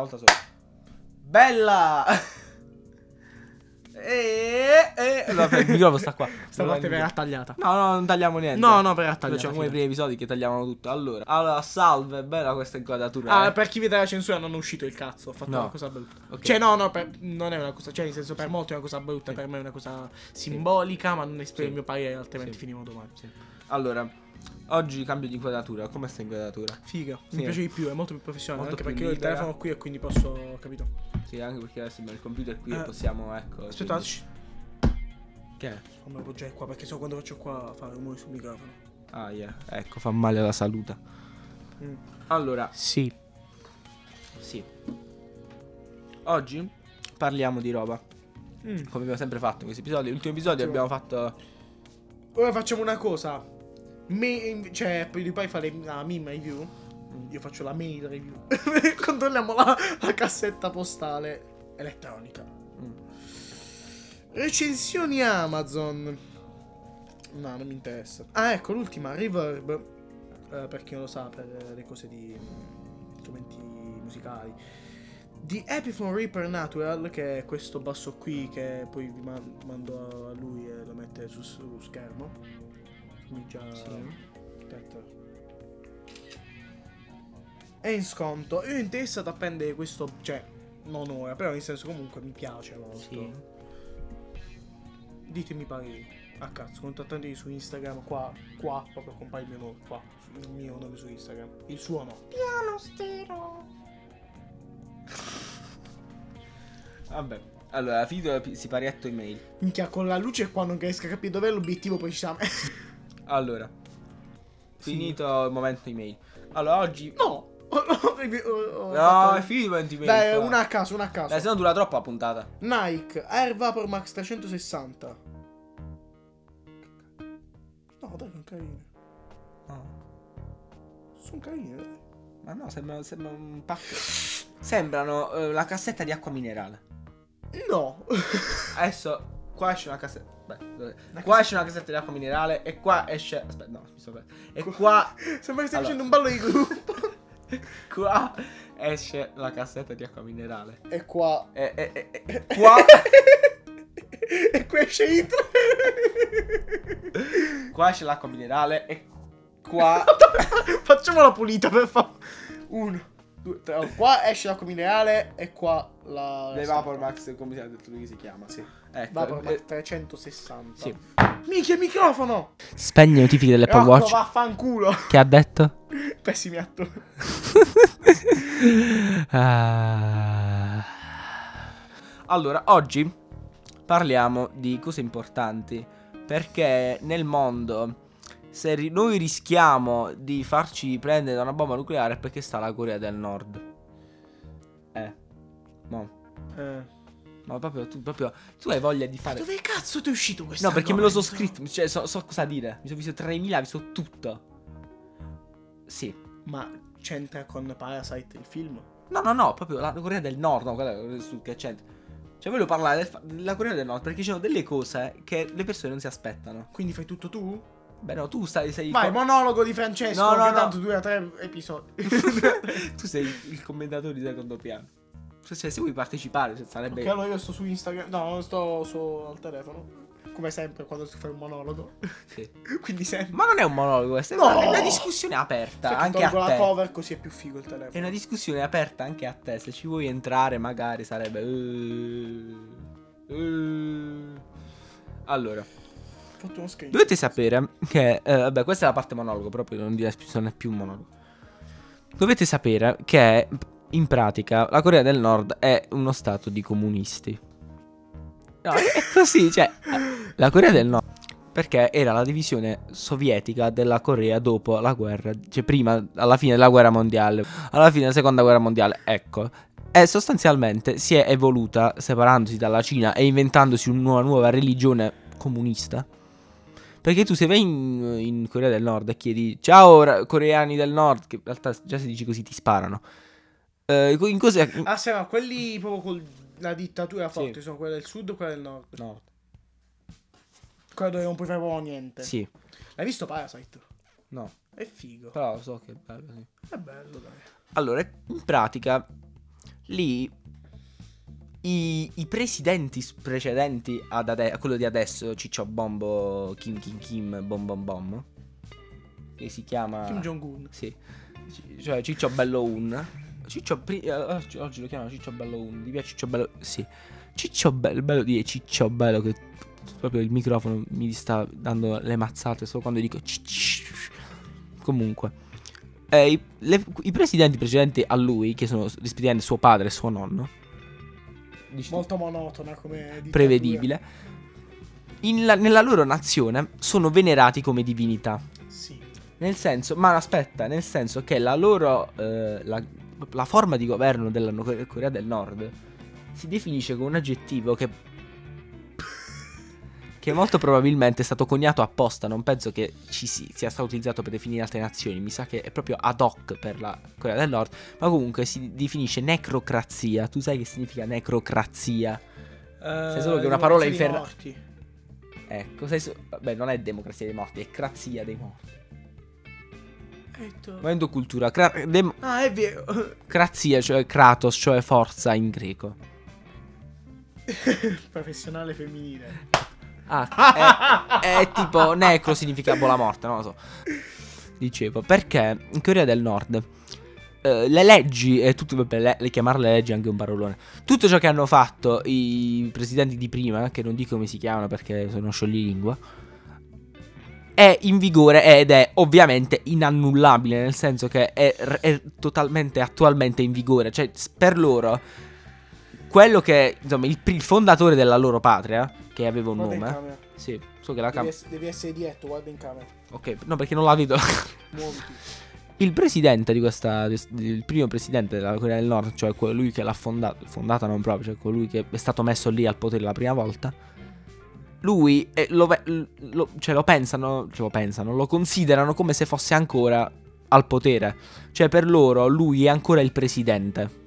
una volta sola. Bella! Il microfono sta qua. Stavolta verrà tagliata. No, no, non tagliamo niente. No, no, verrà tagliata. Facciamo come i primi episodi che tagliavano tutto. Allora, salve, bella questa inquadratura. Ah, per chi vede la censura non è uscito il cazzo. Ho fatto una cosa brutta. Okay. Cioè, no, no, non è una cosa. Cioè, nel senso, per molti è una cosa brutta. Sì. Per me è una cosa simbolica, ma non esprime il mio parere, altrimenti finiamo domani. Sì. Allora. Oggi cambio di inquadratura, come sta inquadratura? Figa, sì. Mi piace di più, è molto più professionale, molto anche più perché libera. Ho il telefono qui e quindi posso, capito? Sì, anche perché adesso abbiamo il computer qui e possiamo, ecco... Aspettateci. Che è? Non me lo appoggiare qua, perché so quando faccio qua fa rumore sul microfono. Ah, yeah, ecco, fa male alla salute. Mm. Allora... Sì. Sì. Oggi parliamo di roba. Mm. Come abbiamo sempre fatto in questi episodi. L'ultimo episodio abbiamo fatto... Ora facciamo una cosa... cioè, poi fare la meme review. Io faccio la mail review. Controlliamo la cassetta postale elettronica. Recensioni Amazon. No, non mi interessa. Ah, ecco, l'ultima, Reverb. Per chi non lo sa, per le cose di strumenti musicali. Di Epiphone Reaper Natural, che è questo basso qui, che poi vi mando a lui e lo mette su schermo. Già è in sconto. Io ho interessato a prendere questo, cioè non ora, però nel senso comunque mi piace molto. Sì. Ditemi pareri. Ah cazzo, contattatemi su Instagram qua proprio compare il mio nome qua, il mio nome su Instagram, il suo no. Piano stero. Vabbè. Allora, finito si parietto email. Minchia, con la luce qua non riesco a capire dov'è l'obiettivo precisamente. Allora, finito il momento email. Allora, oggi... No! No, è finito il momento email. Beh, una a caso, una a caso. Beh, se no dura troppo la puntata. Nike Air Vapor Max 360. No, dai, sono carine. No. Sono carine, dai. Ma no, sembra un pacco. Sembrano la cassetta di acqua minerale. No. Adesso... Qua esce una cassetta. Qua esce una cassetta di acqua minerale. E qua esce. Aspetta, no, mi sto per... E qua. Sembra che stai facendo un ballo di gruppo. Qua esce la cassetta di acqua minerale. E qua. E qua. E qua esce intro. Qua esce l'acqua minerale. E qua. Facciamola pulita per favore. 1, 2, 3. Oh, qua esce l'acqua minerale e qua la... Le Vapor Max, come si, ha detto lui, si chiama, sì. Ecco, Vapor Max 360. Sì. Minchia, il microfono! Spegni le notifiche dell'Apple Watch. Vaffanculo. Che ha detto? Pessimi attori. Allora, oggi parliamo di cose importanti. Perché nel mondo... Se noi rischiamo di farci prendere da una bomba nucleare perché sta la Corea del Nord. No. Ma proprio tu hai voglia di fare. Dove cazzo ti è uscito questo? No, perché me lo so scritto. Cioè, so cosa dire. Mi sono visto 3000, mi so tutto. Sì. Ma c'entra con Parasite il film? No, no, no, proprio la Corea del Nord. No, guarda su che c'entra. Cioè, voglio parlare della Corea del Nord, perché ci sono delle cose che le persone non si aspettano. Quindi fai tutto tu? Beh no, tu sei vai, monologo di Francesco. No, no, no. Tanto 2 o 3 episodi. Tu sei il commentatore di secondo piano. Cioè, se vuoi partecipare, cioè, sarebbe... Ok, allora io sto su Instagram. No, sto al telefono. Come sempre quando tu fai un monologo. Sì. Quindi sempre. Ma non è un monologo, è una discussione aperta, cioè, anche a te. La cover così è più figo il telefono. È una discussione aperta anche a te. Se ci vuoi entrare magari sarebbe... Allora. Dovete sapere che vabbè, questa è la parte monologo, proprio non è più un monologo. Dovete sapere che in pratica la Corea del Nord è uno stato di comunisti. No, è così, cioè la Corea del Nord, perché era la divisione sovietica della Corea dopo la guerra, cioè prima, alla fine della guerra mondiale, alla fine della seconda guerra mondiale, ecco. E sostanzialmente si è evoluta separandosi dalla Cina e inventandosi una nuova religione comunista. Perché tu se vai in Corea del Nord e chiedi ciao coreani del Nord, che in realtà già se dici così ti sparano. In cose... Ah sì, ma quelli proprio con la dittatura forte, sì. Sono quella del sud o quella del nord? No. Quella dove non puoi fare proprio niente. Sì. L'hai visto Parasite? No. È figo. Però so che è bello, sì. È bello, dai. Allora, in pratica lì i presidenti precedenti a quello di adesso, Ciccio Bombo, Kim Bom, che si chiama Kim Jong-un. Sì, cioè Ciccio Bello Un. Oggi lo chiamano Ciccio Bello Un. Ti piace Ciccio Bello? Sì. Ciccio Bello, bello di Ciccio Bello, che proprio il microfono mi sta dando le mazzate solo quando dico comunque. I presidenti precedenti a lui, che sono rispettivamente suo padre e suo nonno, molto monotona come prevedibile, nella loro nazione sono venerati come divinità. Sì. Nel senso, ma aspetta, nel senso che la loro la forma di governo della Corea del Nord si definisce con un aggettivo che molto probabilmente è stato coniato apposta. Non penso che sia stato utilizzato per definire altre nazioni. Mi sa che è proprio ad hoc per la Corea del Nord. Ma comunque si definisce necrocrazia. Tu sai che significa necrocrazia? Sai solo che è una parola infernale. Ecco, vabbè, non è democrazia dei morti, è crazia dei morti. Momento cultura. Ah, è vero. Crazia, cioè kratos, cioè forza in greco. Professionale femminile. Ah, è tipo necro significa bolla morta, non lo so. Dicevo, perché in Corea del Nord le leggi e tutto, chiamarle leggi è anche un parolone. Tutto ciò che hanno fatto i presidenti di prima, che non dico come si chiamano perché sono scioglilingua, è in vigore ed è ovviamente inannullabile, nel senso che è totalmente attualmente in vigore. Cioè, per loro quello che, insomma, il fondatore della loro patria, che aveva un nome. Sì, so che la camera. Devi essere dietro, guarda in camera. Ok, no, perché non la vedo. Il presidente il primo presidente della Corea del Nord, cioè colui che l'ha fondata non proprio, cioè colui che è stato messo lì al potere la prima volta. Lui lo considerano come se fosse ancora al potere. Cioè per loro lui è ancora il presidente.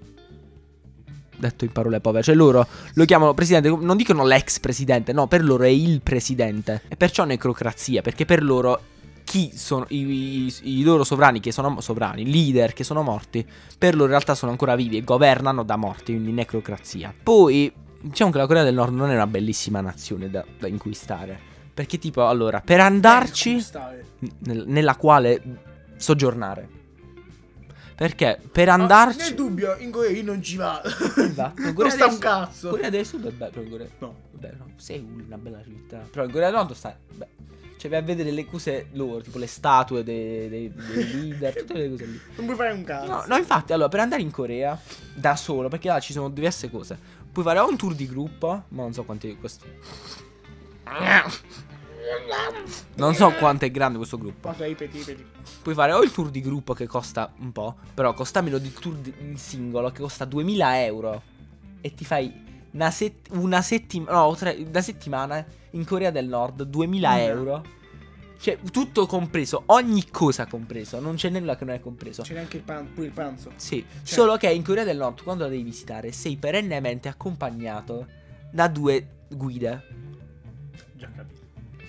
Detto in parole povere, cioè loro lo chiamano presidente, non dicono l'ex presidente, no, per loro è il presidente. E perciò necrocrazia, perché per loro chi sono i loro sovrani, che sono sovrani, leader che sono morti, per loro in realtà sono ancora vivi e governano da morti, quindi necrocrazia. Poi diciamo che la Corea del Nord non è una bellissima nazione da inquistare, perché tipo, allora, per andarci nella quale soggiornare. Perché per andarci, nel dubbio in Corea io non ci vado. Esatto. Costa un cazzo. Corea del Sud è bello. No, bello. Seul è una bella città. Però in Corea del Nord sta. Beh, cioè vai a vedere le cose loro, tipo le statue dei leader, tutte le cose lì. Non puoi fare un cazzo. No, infatti, allora, per andare in Corea da solo, perché là ci sono diverse cose. Puoi fare un tour di gruppo, ma non so quanti di questo. Non so quanto è grande questo gruppo. Puoi fare o il tour di gruppo che costa un po', però costa meno del tour in singolo, che costa 2000 euro, e ti fai una settimana in Corea del Nord, 2000 euro. Cioè tutto compreso, ogni cosa compreso, non c'è nulla che non è compreso. C'è neanche pure il pranzo. Sì, cioè, solo che in Corea del Nord quando la devi visitare sei perennemente accompagnato da due guide. Già capito.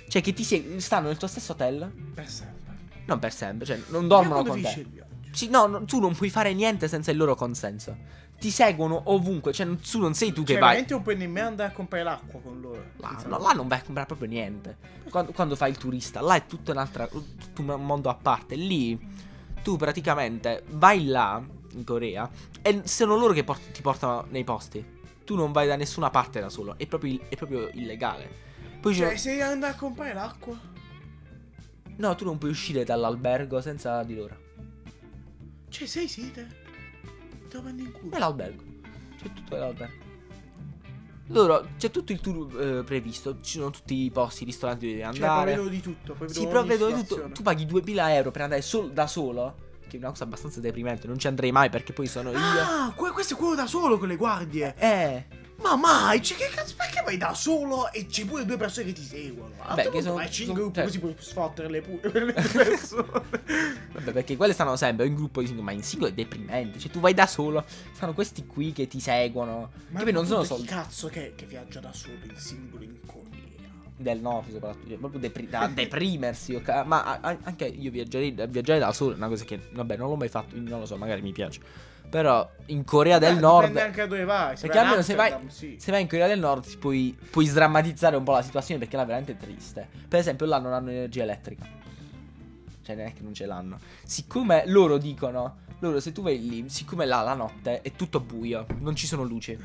Cioè che stanno nel tuo stesso hotel per sempre. Non per sempre, cioè non dormono con te. Sì, no, tu non puoi fare niente senza il loro consenso. Ti seguono ovunque, cioè tu non sei tu che vai. Veramente non puoi nemmeno andare a comprare l'acqua con loro. Là non vai a comprare proprio niente. Quando fai il turista, là è tutto un mondo a parte. Lì tu praticamente vai là in Corea e sono loro che ti portano nei posti. Tu non vai da nessuna parte da solo, è proprio illegale. Poi cioè se andare a comprare l'acqua, no, tu non puoi uscire dall'albergo senza di loro. Cioè sei sete, te lo prendi in culo. È l'albergo. C'è tutto l'albergo. Loro, c'è tutto il tour previsto. Ci sono tutti i posti, i ristoranti dove devi andare. Provvedo di tutto. Sì, provvedo di tutto. Tu paghi 2000 euro per andare da solo, che è una cosa abbastanza deprimente. Non ci andrei mai perché poi sono io. Ah, questo è quello da solo con le guardie. Ma mai, cioè, che cazzo, perché vai da solo e c'è pure due persone che ti seguono? Beh, che sono in gruppo, così puoi sfotterle pure per le persone. Vabbè, perché quelle stanno sempre in gruppo di singolo, ma in singolo è deprimente. Cioè tu vai da solo, stanno questi qui che ti seguono. Ma che non sono solo. Chi cazzo che viaggia da solo in singolo in Corea del Nord soprattutto, cioè, proprio da deprimersi. Ma anche io viaggiare da solo è una cosa che, vabbè, non l'ho mai fatto, quindi non lo so, magari mi piace. Però in Corea del Nord dipende anche da dove vai. Perché almeno se vai in Corea del Nord ti puoi sdrammatizzare un po' la situazione, perché là veramente è triste. Per esempio là non hanno energia elettrica. Cioè non è che non ce l'hanno. Siccome loro dicono, loro se tu vai lì, siccome là la notte è tutto buio, non ci sono luci.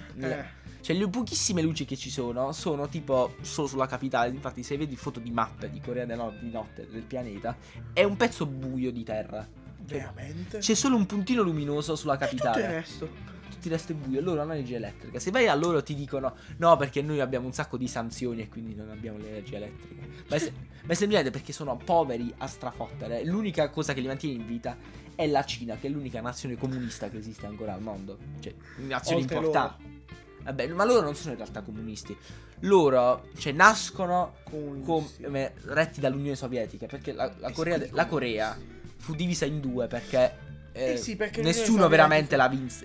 Cioè le pochissime luci che ci sono tipo solo sulla capitale. Infatti se vedi foto di mappe di Corea del Nord di notte del pianeta, è un pezzo buio di terra. Veramente? C'è solo un puntino luminoso sulla capitale. Tutto il resto è buio. Loro hanno energia elettrica. Se vai a loro ti dicono no, perché noi abbiamo un sacco di sanzioni e quindi non abbiamo l'energia elettrica. Ma è semplicemente perché sono poveri a strafottere. L'unica cosa che li mantiene in vita è la Cina, che è l'unica nazione comunista che esiste ancora al mondo. Cioè nazione importante. Vabbè, ma loro non sono in realtà comunisti. Loro, cioè, nascono come retti dall'Unione Sovietica. Perché la Corea fu divisa in due perché perché nessuno veramente la vinse,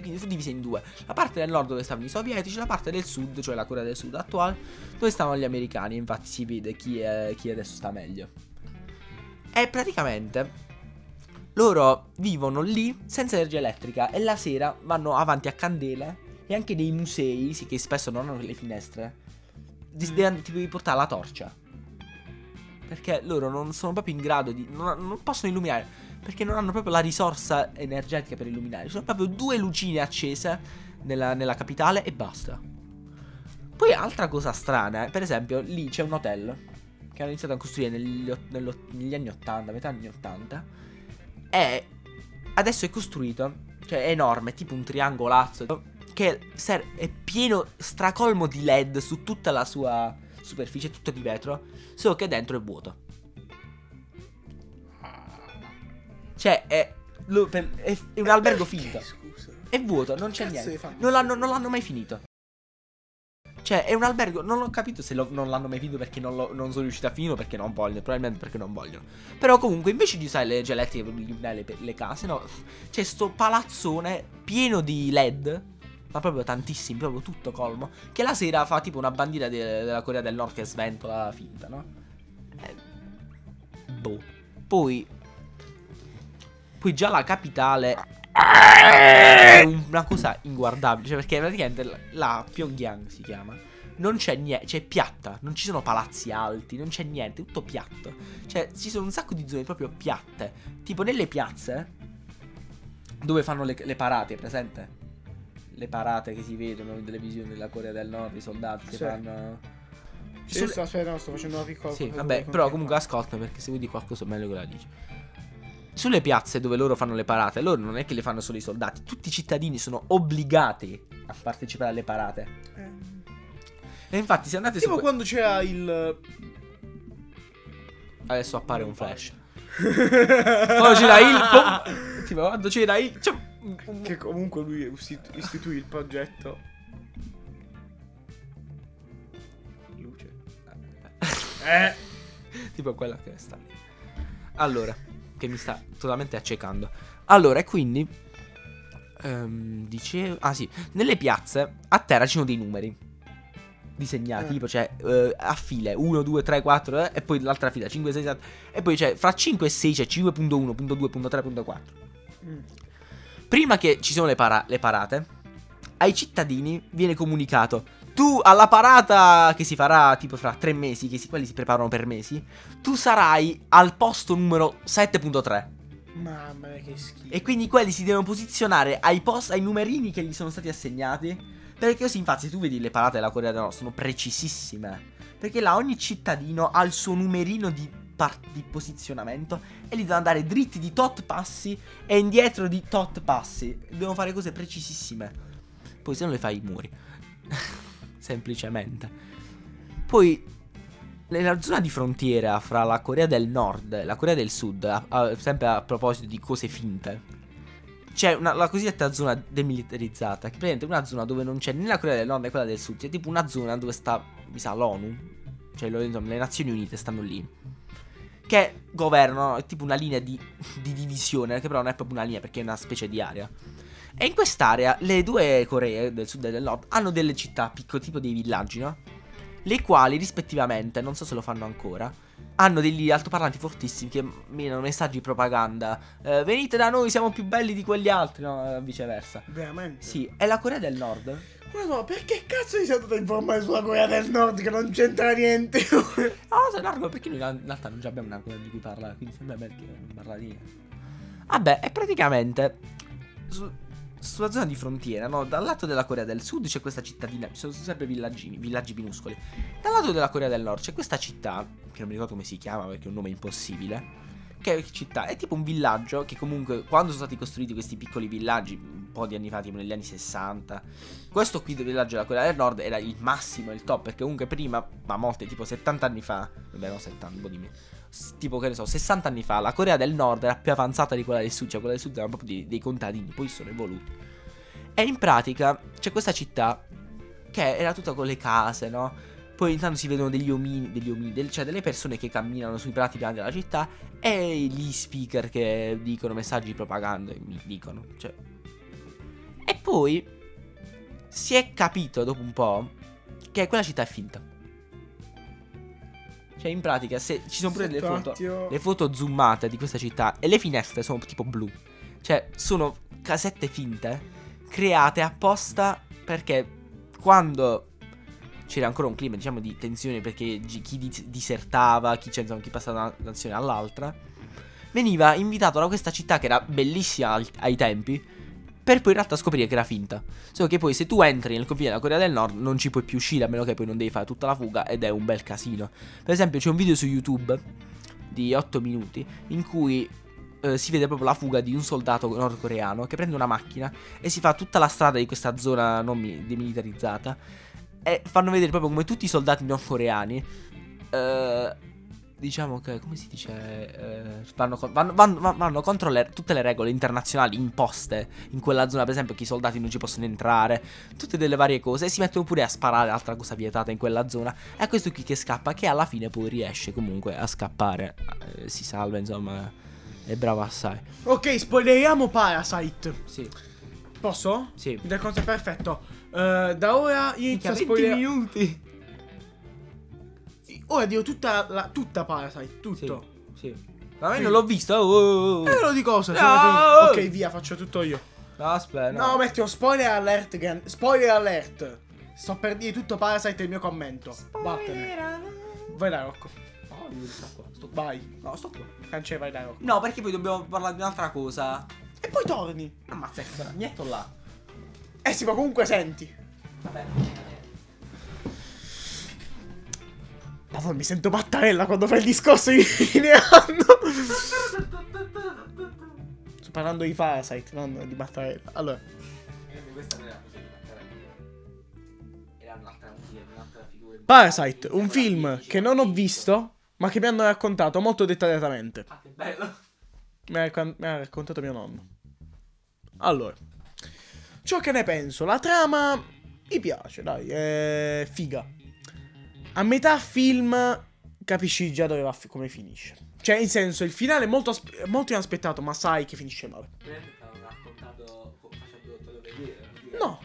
quindi fu divisa in due. La parte del nord dove stavano i sovietici, la parte del sud, cioè la Corea del Sud attuale, dove stavano gli americani. Infatti si vede chi adesso sta meglio. E praticamente loro vivono lì senza energia elettrica e la sera vanno avanti a candele. E anche nei musei, sì, che spesso non hanno le finestre, ti devi portare la torcia, perché loro non sono proprio in grado di non possono illuminare, perché non hanno proprio la risorsa energetica per illuminare. Ci sono proprio due lucine accese nella capitale e basta. Poi altra cosa strana, per esempio lì c'è un hotel che hanno iniziato a costruire negli anni 80, metà anni 80, e adesso è costruito, cioè è enorme, è tipo un triangolazzo che è pieno, stracolmo di LED su tutta la sua superficie, tutto di vetro, solo che dentro è vuoto. Cioè è un albergo finto. Scusa. È vuoto, non c'è niente. Non l'hanno mai finito. Cioè è un albergo, non ho capito se non l'hanno mai finito, perché non sono riusciti a finirlo, perché non vogliono, probabilmente perché non vogliono. Però comunque invece di usare le gelette per illuminare le case, no, c'è sto palazzone pieno di LED, ma proprio tantissimi, proprio tutto colmo, che la sera fa tipo una bandiera della Corea del Nord che sventola finta, no? Boh. Poi già la capitale è una cosa inguardabile, cioè perché praticamente la Pyongyang si chiama, non c'è niente, cioè piatta, non ci sono palazzi alti, non c'è niente, tutto piatto. Cioè ci sono un sacco di zone proprio piatte, tipo nelle piazze dove fanno le parate, presente? Le parate che si vedono in televisione della Corea del Nord, i soldati che fanno. Cioè, sto facendo una piccola. Sì, vabbè, però comunque ascolta, perché se vedi qualcosa è meglio che la dici. Sulle piazze dove loro fanno le parate, loro non è che le fanno solo i soldati, tutti i cittadini sono obbligati a partecipare alle parate. E infatti, se andate tipo su quando c'era il. Adesso appare un flash. Quando c'era il. Tipo, quando c'era il. Ciao. Che comunque lui istituì il progetto luce tipo quella che sta lì, allora, che mi sta totalmente accecando. Allora, e quindi dicevo, ah sì, nelle piazze a terra ci sono dei numeri disegnati, tipo cioè a file 1, 2, 3, 4 e poi l'altra fila 5, 6, 7 e poi cioè fra 5 e 6 c'è 5.1.2.3.4. Prima che ci sono le parate, ai cittadini viene comunicato: tu alla parata che si farà tipo fra 3 mesi, quelli si preparano per mesi, tu sarai al posto numero 7.3. Mamma mia, che schifo. E quindi quelli si devono posizionare ai numerini che gli sono stati assegnati, perché così, infatti, se tu vedi le parate della Corea del Nord sono precisissime, perché là ogni cittadino ha il suo numerino di posizionamento e li devono andare dritti di tot passi e indietro di tot passi. Devono fare cose precisissime, poi se non le fai muori semplicemente. Poi nella zona di frontiera fra la Corea del Nord e la Corea del Sud, sempre a proposito di cose finte, c'è la cosiddetta zona demilitarizzata, che praticamente è una zona dove non c'è né la Corea del Nord né quella del Sud. C'è tipo una zona dove sta, mi sa, l'ONU, cioè le Nazioni Unite stanno lì, che governano, è tipo una linea di divisione, che però non è proprio una linea perché è una specie di area. E in quest'area le due Coree, del sud e del nord, hanno delle città piccole, tipo dei villaggi, no? le quali rispettivamente, non so se lo fanno ancora, hanno degli altoparlanti fortissimi che menano messaggi di propaganda, venite da noi, siamo più belli di quegli altri, no, viceversa. Veramente? Sì, è la Corea del Nord. Ma no, perché cazzo mi sei andato a informare sulla Corea del Nord che non c'entra niente? No, se è un argomento, perché noi in realtà non già abbiamo un argomento di cui parlare, quindi sembra bello che non parla di niente. Vabbè, è praticamente sulla zona di frontiera, no? Dal lato della Corea del Sud c'è questa cittadina, ci sono sempre villaggi minuscoli. Dal lato della Corea del Nord c'è questa città, che non mi ricordo come si chiama perché è un nome impossibile, che è città, è tipo un villaggio che comunque, quando sono stati costruiti questi piccoli villaggi un po' di anni fa, tipo negli anni 60, questo qui del villaggio della Corea del Nord era il massimo, il top, perché comunque prima, ma molte, tipo 70 anni fa, vabbè no 70, boh, dimmi, tipo che ne so, 60 anni fa la Corea del Nord era più avanzata di quella del Sud, cioè quella del Sud era proprio dei contadini, poi sono evoluti. E in pratica c'è questa città che era tutta con le case, no? Poi intanto si vedono degli omini, cioè delle persone che camminano sui prati piani della città e gli speaker che dicono messaggi di propaganda, mi dicono, cioè. E poi si è capito dopo un po' che quella città è finta. Cioè in pratica ci sono pure le foto zoomate di questa città e le finestre sono tipo blu. Cioè sono casette finte create apposta perché quando c'era ancora un clima, diciamo, di tensione, perché chi disertava, chi passava da una nazione all'altra, veniva invitato da questa città che era bellissima ai tempi, per poi in realtà scoprire che era finta. Solo che poi se tu entri nel confine della Corea del Nord non ci puoi più uscire, a meno che poi non devi fare tutta la fuga, ed è un bel casino. Per esempio c'è un video su YouTube di 8 minuti in cui si vede proprio la fuga di un soldato nordcoreano che prende una macchina e si fa tutta la strada di questa zona non demilitarizzata. E fanno vedere proprio come tutti i soldati nordcoreani, diciamo che, come si dice, vanno contro tutte le regole internazionali imposte in quella zona. Per esempio che i soldati non ci possono entrare, tutte delle varie cose, e si mettono pure a sparare, altra cosa vietata in quella zona. È questo qui che scappa, che alla fine poi riesce comunque a scappare, si salva, insomma, è bravo assai. Ok, spoileriamo Parasite. Sì. Posso? Sì. Mi racconto, perfetto. Da ora io inizio a spoilerare. 20 minuti. Ora dico tutta Parasite, tutto. Sì. Ma io non l'ho visto. Lo dico cosa. No! Ok, via, faccio tutto io. Aspetta. No, metti uno spoiler alert. Spoiler alert. Sto per dire tutto Parasite e il mio commento. Vattene. Vai da Rocco. No, io sto qua. Vai. No, sto qua. Cancella, vai da Rocco. No, perché poi dobbiamo parlare di un'altra cosa. E poi torni. Ammazza, niente là. Sì, ma comunque senti. Vabbè. Madonna, mi sento Mattarella quando fai il discorso di fine anno. Sto parlando di Parasite, non di Mattarella. Allora. Questa non era così, Mattarella. Era un'altra figura. Parasite, un film che non ho visto, ma che mi hanno raccontato molto dettagliatamente. Ah, che bello. Me l'ha raccontato mio nonno. Allora, ciò che ne penso, la trama mi piace, dai, è figa. A metà film capisci già dove va, come finisce. Cioè, in senso, il finale è molto inaspettato, ma sai che finisce male. No,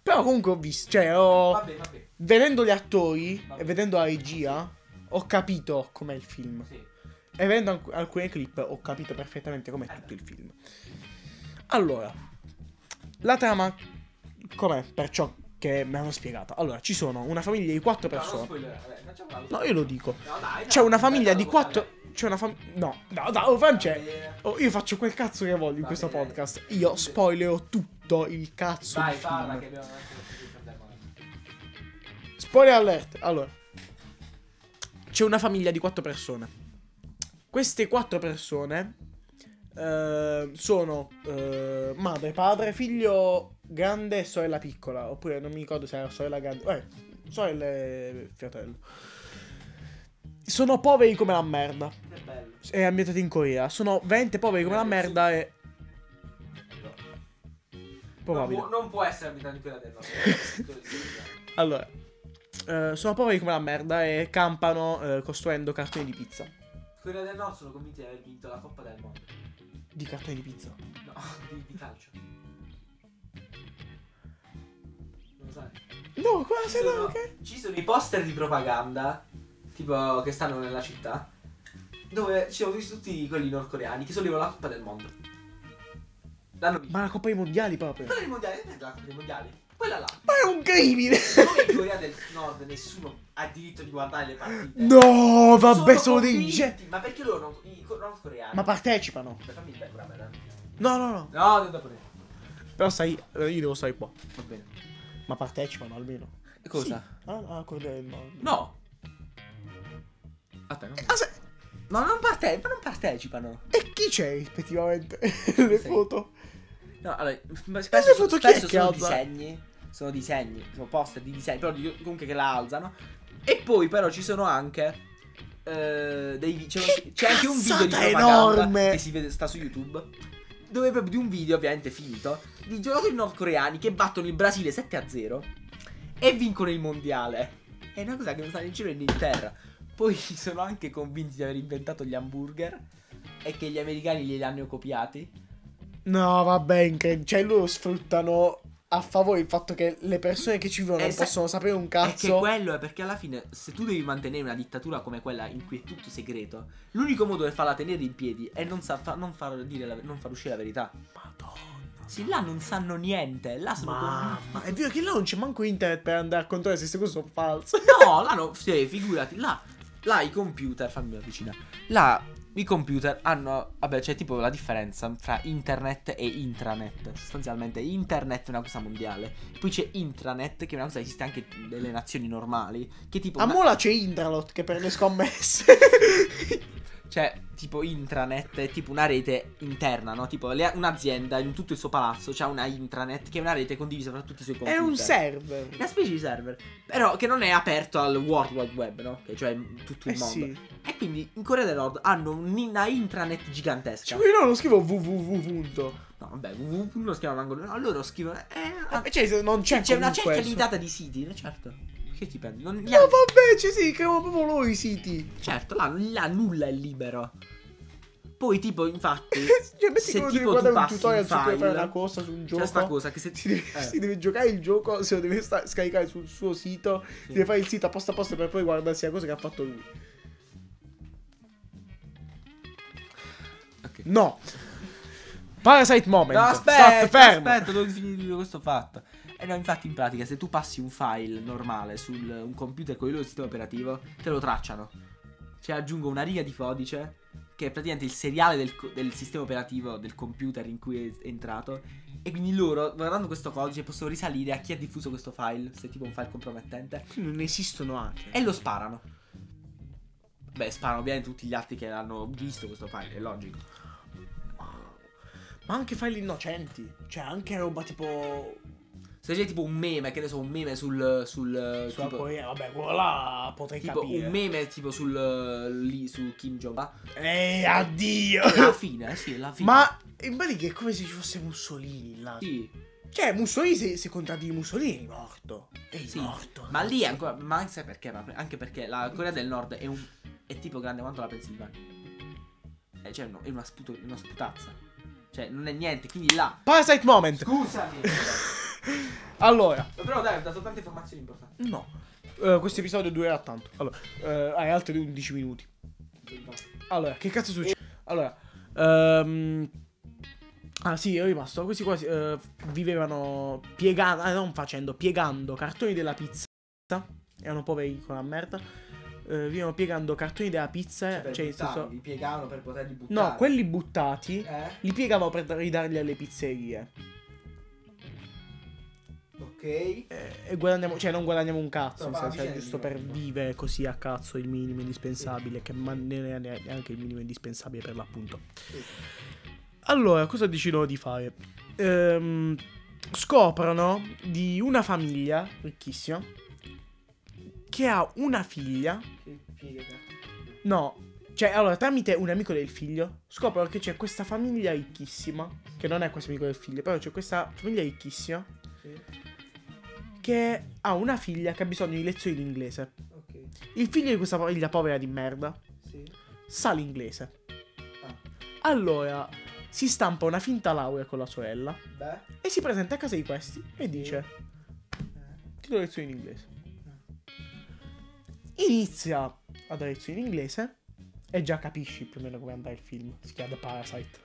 però comunque ho visto, cioè, vedendo gli attori e vedendo la regia, ho capito com'è il film. Sì. E vedendo alcune clip ho capito perfettamente com'è tutto il film. Allora, la trama com'è, per ciò che mi hanno spiegato. Allora, ci sono una famiglia di 4 persone. No, io lo dico. C'è una famiglia di 4. C'è una famiglia. No, Francesco. Oh, io faccio quel cazzo che voglio in questo podcast. Io spoilerò tutto il cazzo di film. Spoiler alert. Allora, c'è una famiglia di 4 persone. Queste 4 persone sono madre, padre, figlio grande e sorella piccola. Oppure non mi ricordo se era sorella grande. Sorella e fratello. Sono poveri come la merda. Che bello. È ambientato in Corea. Sono veramente poveri come la merda e... Probabile. Non può essere ambientato in Corea del Nord. Allora, sono poveri come la merda e campano costruendo cartoni di pizza. Corea del Nord sono convinti di aver vinto la Coppa del Mondo. Di cartoni di pizza? No, di calcio. Non lo sai? No, qua ci sono, okay. Ci sono i poster di propaganda, tipo che stanno nella città, dove ci sono tutti quelli nordcoreani che sollevano la Coppa del Mondo. L'hanno vinto. Ma la Coppa dei Mondiali proprio. Quella dei Mondiali, la Coppa dei Mondiali. Quella là. Ma è un crimine. Noi in Corea del Nord nessuno ha diritto di guardare le partite. No, vabbè, sono dei gente. Ma perché loro non, i nordcoreani? Ma partecipano. Fammi il background, no, no, no. No, non dopo. Però sai, io devo stare qua. Va bene. Ma partecipano almeno. E cosa? Sì. Ah, Corea del Nord. No. Attacca. Ma non, non partecipano. E chi c'è effettivamente? Le foto. No, allora, spesso sono, disegni. Sono disegni, sono poster di disegni, però comunque che la alzano. E poi però ci sono anche dei c'è anche un video di propaganda enorme che si vede, sta su YouTube, dove proprio di un video ovviamente finito di giocatori nordcoreani che battono il Brasile 7-0 e vincono il mondiale. È una cosa che non sta né in giro né in terra. Poi sono anche convinti di aver inventato gli hamburger e che gli americani glieli hanno copiati. No, vabbè, cioè loro sfruttano a favore il fatto che le persone che ci vivono non possono sapere un cazzo. Perché quello è perché alla fine, se tu devi mantenere una dittatura come quella in cui è tutto segreto, l'unico modo per farla tenere in piedi è non far uscire la verità. Madonna. Sì, là non sanno niente. Là sono è vero che là non c'è manco internet per andare a controllare se queste cose sono false. No, là no, sì, figurati. Là i computer, fammi avvicinare. Là i computer hanno, vabbè, c'è tipo la differenza fra internet e intranet. Sostanzialmente internet è una cosa mondiale, poi c'è intranet che è una cosa che esiste anche nelle nazioni normali, che tipo a Mola c'è Intralot che per le scommesse. Cioè, tipo intranet è tipo una rete interna, no? Tipo un'azienda in tutto il suo palazzo c'ha una intranet che è una rete condivisa fra tutti i suoi computer. È un server, una specie di server, però che non è aperto al World Wide Web, no? Che cioè tutto il mondo. Sì. E quindi in Corea del Nord hanno una intranet gigantesca. Cioè, io non scrivo www. No, vabbè, www non lo scrivono manco. No, loro scrivono cioè, non c'è una cerca limitata di siti, no? Certo. Che ti prendi? No, vabbè, ci si creano proprio loro i siti. Certo, là nulla è libero. Poi tipo, infatti, cioè, se tipo tu passi un tutorial su come fare una cosa su un gioco, c'è sta cosa che se si deve giocare il gioco, se lo deve scaricare sul suo sito, sì, deve fare il sito apposta apposta per poi guardarsi la cosa che ha fatto lui. Okay. No. Parasite moment. No, aspetta, aspetta, devo finire questo fatto. E no, infatti in pratica se tu passi un file normale su un computer con il loro sistema operativo, te lo tracciano. Cioè aggiungo una riga di codice che è praticamente il seriale del sistema operativo del computer in cui è entrato. E quindi loro, guardando questo codice, possono risalire a chi ha diffuso questo file, se è tipo un file compromettente. Non esistono anche. E lo sparano. Beh, sparano ovviamente tutti gli altri che hanno visto questo file, è logico. Ma anche file innocenti. Cioè anche roba tipo... Se c'è tipo un meme, che ne so, un meme sul tipo, vabbè, quello là potrei tipo capire. Un meme tipo su Kim Jong-un. Addio! La fine, sì, la fine. Ma in pratica è come se ci fosse Mussolini là. Sì. Cioè, Mussolini, se contraddivi Mussolini, è morto. È sì, morto. Ma lì è ancora, ma anche sai perché? Ma anche perché la Corea del Nord è tipo grande quanto la Pennsylvania. Cioè, no, è una sputazza. Cioè, non è niente, quindi là. Parasite moment! Scusami! Allora, però dai, ho dato tante informazioni importanti. No, questo episodio durerà tanto. Allora, hai altri 11 minuti. Allora, che cazzo succede? Allora, ah sì, è rimasto. Questi quasi vivevano piegando, piegando cartoni della pizza. Erano poveri con la merda. Vivevano piegando cartoni della pizza, cioè li piegavano per poterli buttare. No, quelli buttati li piegavano per ridarli alle pizzerie. Ok. E guadagniamo, cioè non guadagniamo un cazzo, no, senso, cioè, giusto per vivere così a cazzo il minimo indispensabile, sì, che non è neanche il minimo indispensabile per l'appunto. Sì. Allora, cosa decidono di fare? Scoprono di una famiglia ricchissima che ha una figlia. No, cioè allora tramite un amico del figlio scoprono che c'è questa famiglia ricchissima, che non è questo amico del figlio, però c'è questa famiglia ricchissima, sì, che ha una figlia che ha bisogno di lezioni di inglese. Okay. Il figlio di questa famiglia povera di merda, sì, sa l'inglese. Ah. Allora si stampa una finta laurea con la sorella. Beh. E si presenta a casa di questi e dice: ti do lezioni in inglese. Inizia a dare lezioni in inglese e già capisci più o meno come andrà il film. Si chiama Parasite.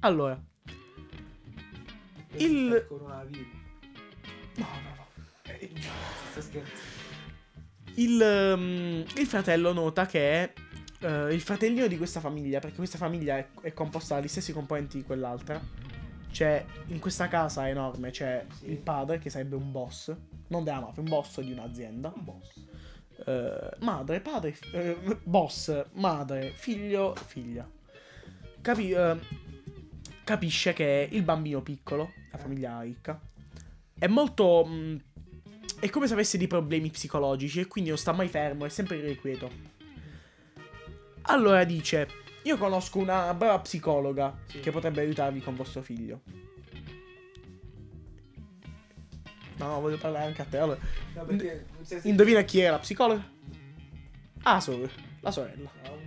Allora, il coronavirus. No. Sto scherzando. Il fratello nota che il fratellino di questa famiglia, perché questa famiglia è composta dagli stessi componenti di quell'altra, c'è in questa casa enorme c'è il padre che sarebbe un boss, non della mafia, un boss di un'azienda, un boss, madre, padre, boss, madre, figlio, figlia. Capisce che il bambino piccolo, la famiglia ricca, è molto... è come se avesse dei problemi psicologici e quindi non sta mai fermo, è sempre irrequieto. Allora dice: io conosco una brava psicologa che potrebbe aiutarvi con vostro figlio. No, voglio parlare anche a te. Allora, no, perché, indovina chi era la psicologa? Ah, la sorella. No,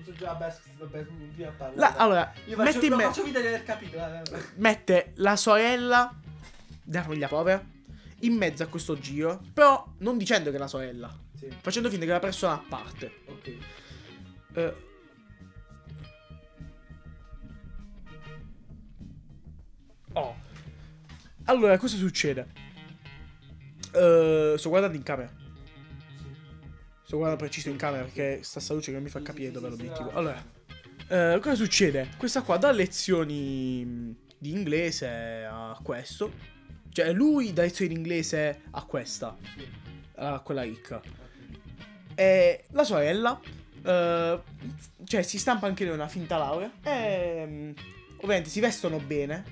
so già la, allora, io faccio, lo faccio vedere del capitolo. Mette la sorella della famiglia povera in mezzo a questo giro, però non dicendo che è la sorella, facendo finta che è una persona a parte. Ok. Allora, cosa succede? Sto guardando in camera. Sto guardando preciso in camera perché sta sta luce che non mi fa capire dove è l'obiettivo. Allora, cosa succede? Questa qua dà lezioni di inglese a questo. Cioè, lui dà lezioni in inglese a questa, a quella ricca. E la sorella, cioè, si stampa anche lei una finta laurea. E ovviamente si vestono bene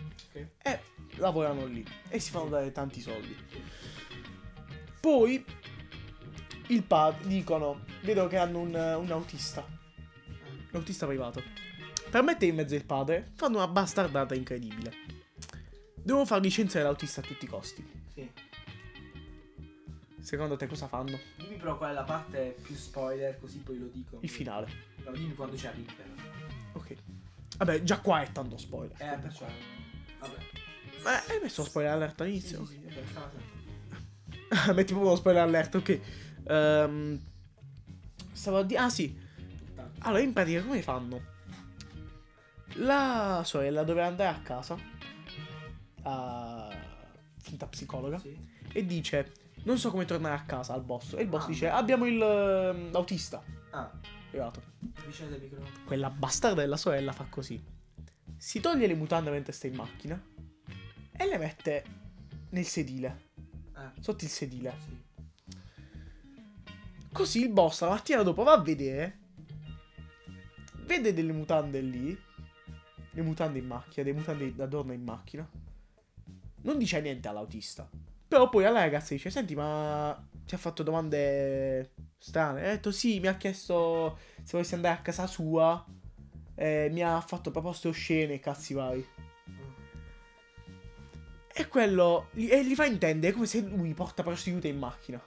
e lavorano lì. E si fanno dare tanti soldi. Poi, il padre, dicono, vedo che hanno un autista. Un autista privato. Per mettere in mezzo il padre, fanno una bastardata incredibile. Devono far licenziare l'autista a tutti i costi. Sì. Secondo te cosa fanno? Dimmi però qual è la parte più spoiler, così poi lo dico. Il finale. No, dimmi quando c'è lì, però. Ok. Vabbè, già qua è tanto spoiler. Perciò. Vabbè. Ma hai messo spoiler alert all'inizio? Sì, okay. Sì. Metti proprio lo spoiler alert, ok. Stavo a dire... Ah, sì. Allora, in pratica, come fanno? La sorella doveva andare a casa... finta psicologa e dice: non so come tornare a casa al boss. E il boss dice: abbiamo l'autista privato. Quella bastarda della sorella fa così: si toglie le mutande mentre sta in macchina e le mette nel sedile, sotto il sedile. Così il boss la mattina dopo va a vedere, vede delle mutande lì, le mutande in macchina, delle mutande da donna in macchina. Non dice niente all'autista. Però poi alla ragazza dice: senti, ma ti ha fatto domande strane. Ha detto sì, mi ha chiesto se volessi andare a casa sua, mi ha fatto proposte oscene e cazzi vari. E quello gli fa intendere come se lui porta prostitute in macchina.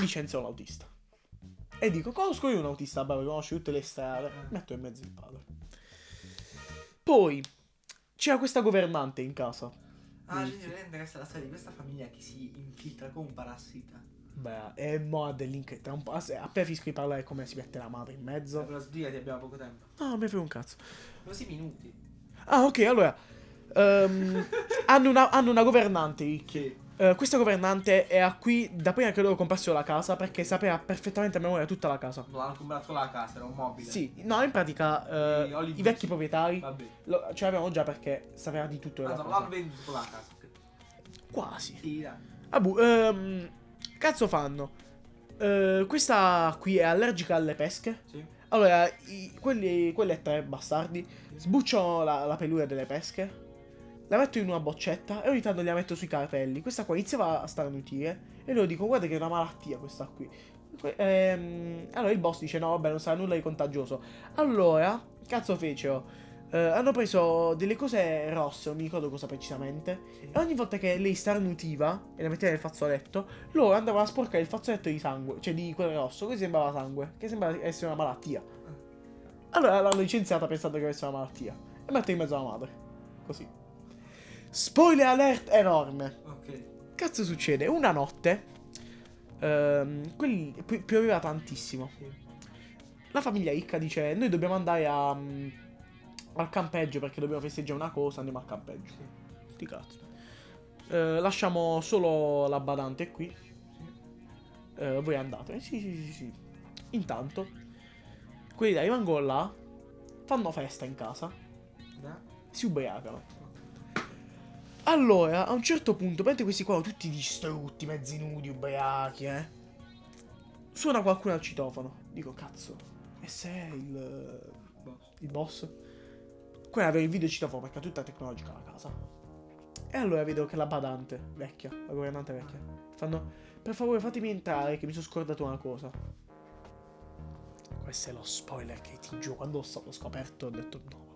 Licenziò l'autista. E dico: conosco io un autista bravo, conosce tutte le strade. Metto in mezzo il padre. Poi c'era questa governante in casa. Generalmente questa è la storia di questa famiglia che si infiltra come un parassita. Beh, è moda del link. Tra un po'. Appena finisco di parlare come si mette la madre in mezzo. Però sbrigati, abbiamo poco tempo. No, mi frega un cazzo. 6 minuti. Ah, ok, allora. Hanno una governante ricchi. Sì. Questa governante era qui da prima che loro comprassero la casa, perché sapeva perfettamente a memoria tutta la casa. L'hanno comprato la casa, era un mobile. Sì, no, in pratica i vecchi proprietari ce l'avevano già perché sapeva di tutto. L'hanno venduto la casa. Quasi. Sì, dai. Cazzo fanno? Questa qui è allergica alle pesche. Sì. Allora, quelli 3 bastardi sbucciano la peluria delle pesche. La metto in una boccetta e ogni tanto gliela metto sui cartelli. Questa qua iniziava a starnutire e loro dico: guarda che è una malattia questa qui. Allora il boss dice: no vabbè, non sarà nulla di contagioso. Allora cazzo fecero? Hanno preso delle cose rosse, non mi ricordo cosa precisamente, e ogni volta che lei starnutiva e la metteva nel fazzoletto, loro andavano a sporcare il fazzoletto di sangue, cioè di quello rosso, così sembrava sangue, che sembrava essere una malattia. Allora l'hanno licenziata pensando che avesse una malattia e mette in mezzo la madre, così. Spoiler alert enorme. Ok. Cazzo succede? Una notte pioveva tantissimo. La famiglia ricca dice: noi dobbiamo andare al campeggio perché dobbiamo festeggiare una cosa, andiamo al campeggio. Sti cazzo. Lasciamo solo la badante qui. Voi andate. Sì. Intanto quelli là rimangono là, fanno festa in casa, si ubriacano. Allora, a un certo punto, mentre questi qua erano tutti distrutti, mezzi nudi, ubriachi, suona qualcuno al citofono. Dico, cazzo, e se è il boss? Quella aveva il video citofono perché è tutta tecnologica la casa. E allora vedo che la badante vecchia, la governante vecchia, fanno: per favore fatemi entrare che mi sono scordato una cosa. Questo è lo spoiler che ti giuro, quando l'ho scoperto ho detto no,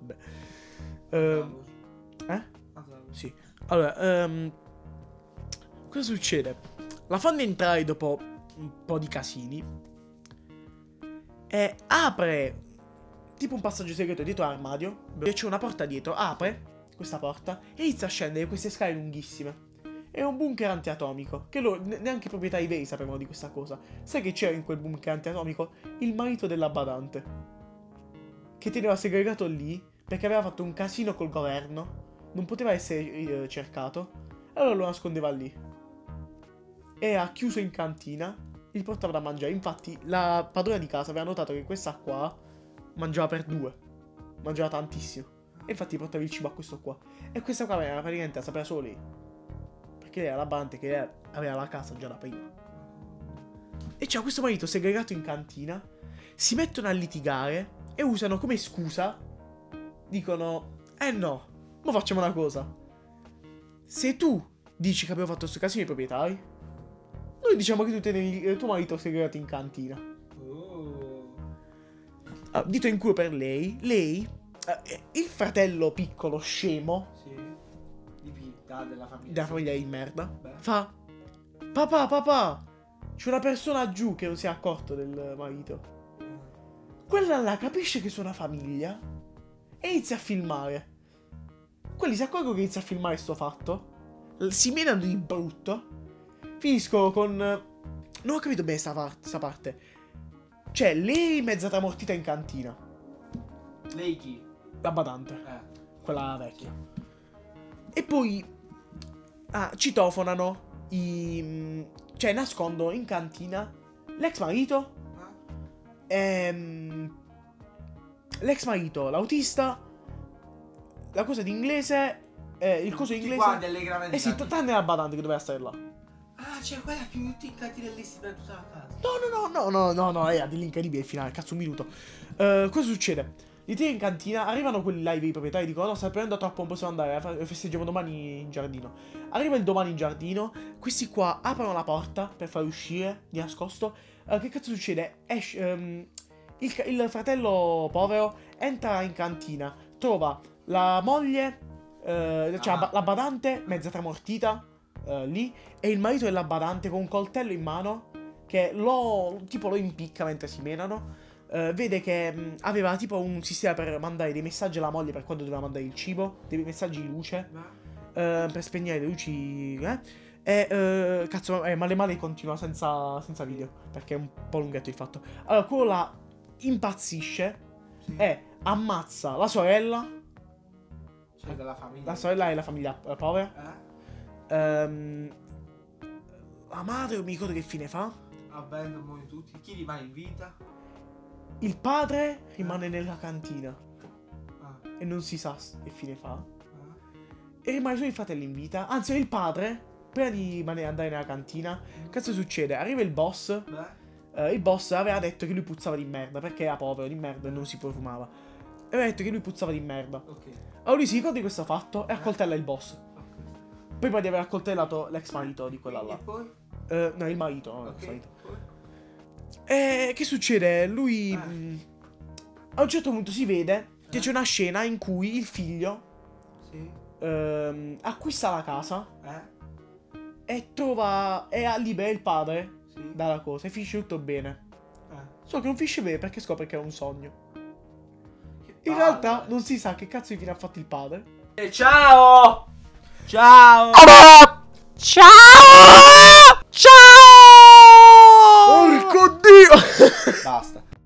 vabbè. Sì. Allora, cosa succede? La fanno entrare dopo un po' di casini e apre tipo un passaggio segreto dietro l'armadio e c'è una porta dietro, apre questa porta e inizia a scendere queste scale lunghissime. È un bunker antiatomico che loro, neanche i proprietari veri sapevano di questa cosa. Sai che c'era in quel bunker antiatomico? Il marito della badante, che teneva segregato lì perché aveva fatto un casino col governo, non poteva essere cercato, allora lo nascondeva lì. Era chiuso in cantina, gli portava da mangiare. Infatti la padrona di casa aveva notato che questa qua mangiava per due, mangiava tantissimo, e infatti portava il cibo a questo qua. E questa qua era praticamente, la sapeva solo lei, perché era la badante che aveva la casa già da prima. E c'era questo marito segregato in cantina, si mettono a litigare e usano come scusa, dicono: eh no, ma facciamo una cosa. Se tu dici che abbiamo fatto questo casino ai proprietari, noi diciamo che tu tenevi tuo marito segregato in cantina. Ah, dito in culo per lei. Lei, il fratello piccolo scemo, della famiglia di merda, fa: Papà, c'è una persona giù che non si è accorto del marito. Quella là capisce che sono una famiglia e inizia a filmare. Quelli si accorgono che inizia a filmare sto fatto, si menano di brutto, finiscono con... non ho capito bene sta parte. Cioè, lei mezza tramortita in cantina. Lei chi? La badante. Quella vecchia. E poi... citofonano i... cioè, nascondono in cantina l'ex marito. L'ex marito, l'autista... la cosa d'inglese, il coso inglese. Guarda, allegramente. Eh sì, tranne la badante che doveva stare là. Ah, cioè quella che tutti i cantinellisti per tutta la casa. No, era dell'incredibile il finale, cazzo, un minuto. Cosa succede? Li tira in cantina, arrivano quelli live i proprietari, dicono: no, sta prendendo troppo, non possiamo andare, festeggiamo domani in giardino. Arriva il domani in giardino, questi qua aprono la porta per far uscire di nascosto. Che cazzo succede? Esce, il fratello povero entra in cantina, trova la moglie, la badante mezza tramortita lì, e il marito della badante con un coltello in mano che lo impicca mentre si menano. Vede che aveva tipo un sistema per mandare dei messaggi alla moglie per quando doveva mandare il cibo, dei messaggi di luce per spegnere le luci, e cazzo, male continua senza video perché è un po' lungetto il fatto. Allora quello là impazzisce e ammazza la sorella. Cioè della famiglia. La sorella è la famiglia povera. La madre non mi ricordo che fine fa. Vabbè, non muoiono tutti. Chi rimane in vita? Il padre rimane nella cantina. E non si sa che fine fa. E rimane solo il fratello in vita. Anzi, il padre, prima di andare nella cantina, cazzo succede? Arriva il boss. Il boss aveva detto che lui puzzava di merda perché era povero di merda e non si profumava. E aveva detto che lui puzzava di merda. Ok. Allora lui si ricorda di questo fatto e accoltella il boss. Okay. Prima di aver accoltellato l'ex marito di quella là. E poi? No, il marito. No, okay. Marito. Che succede? Lui... a un certo punto si vede che c'è una scena in cui il figlio acquista la casa e trova... e libera il padre dalla cosa e finisce tutto bene. Solo che non finisce bene perché scopre che è un sogno. In realtà non si sa che cazzo di fine ha fatto il padre. E ciao! Ciao! Ciao! Ciao! Porco Dio! Basta.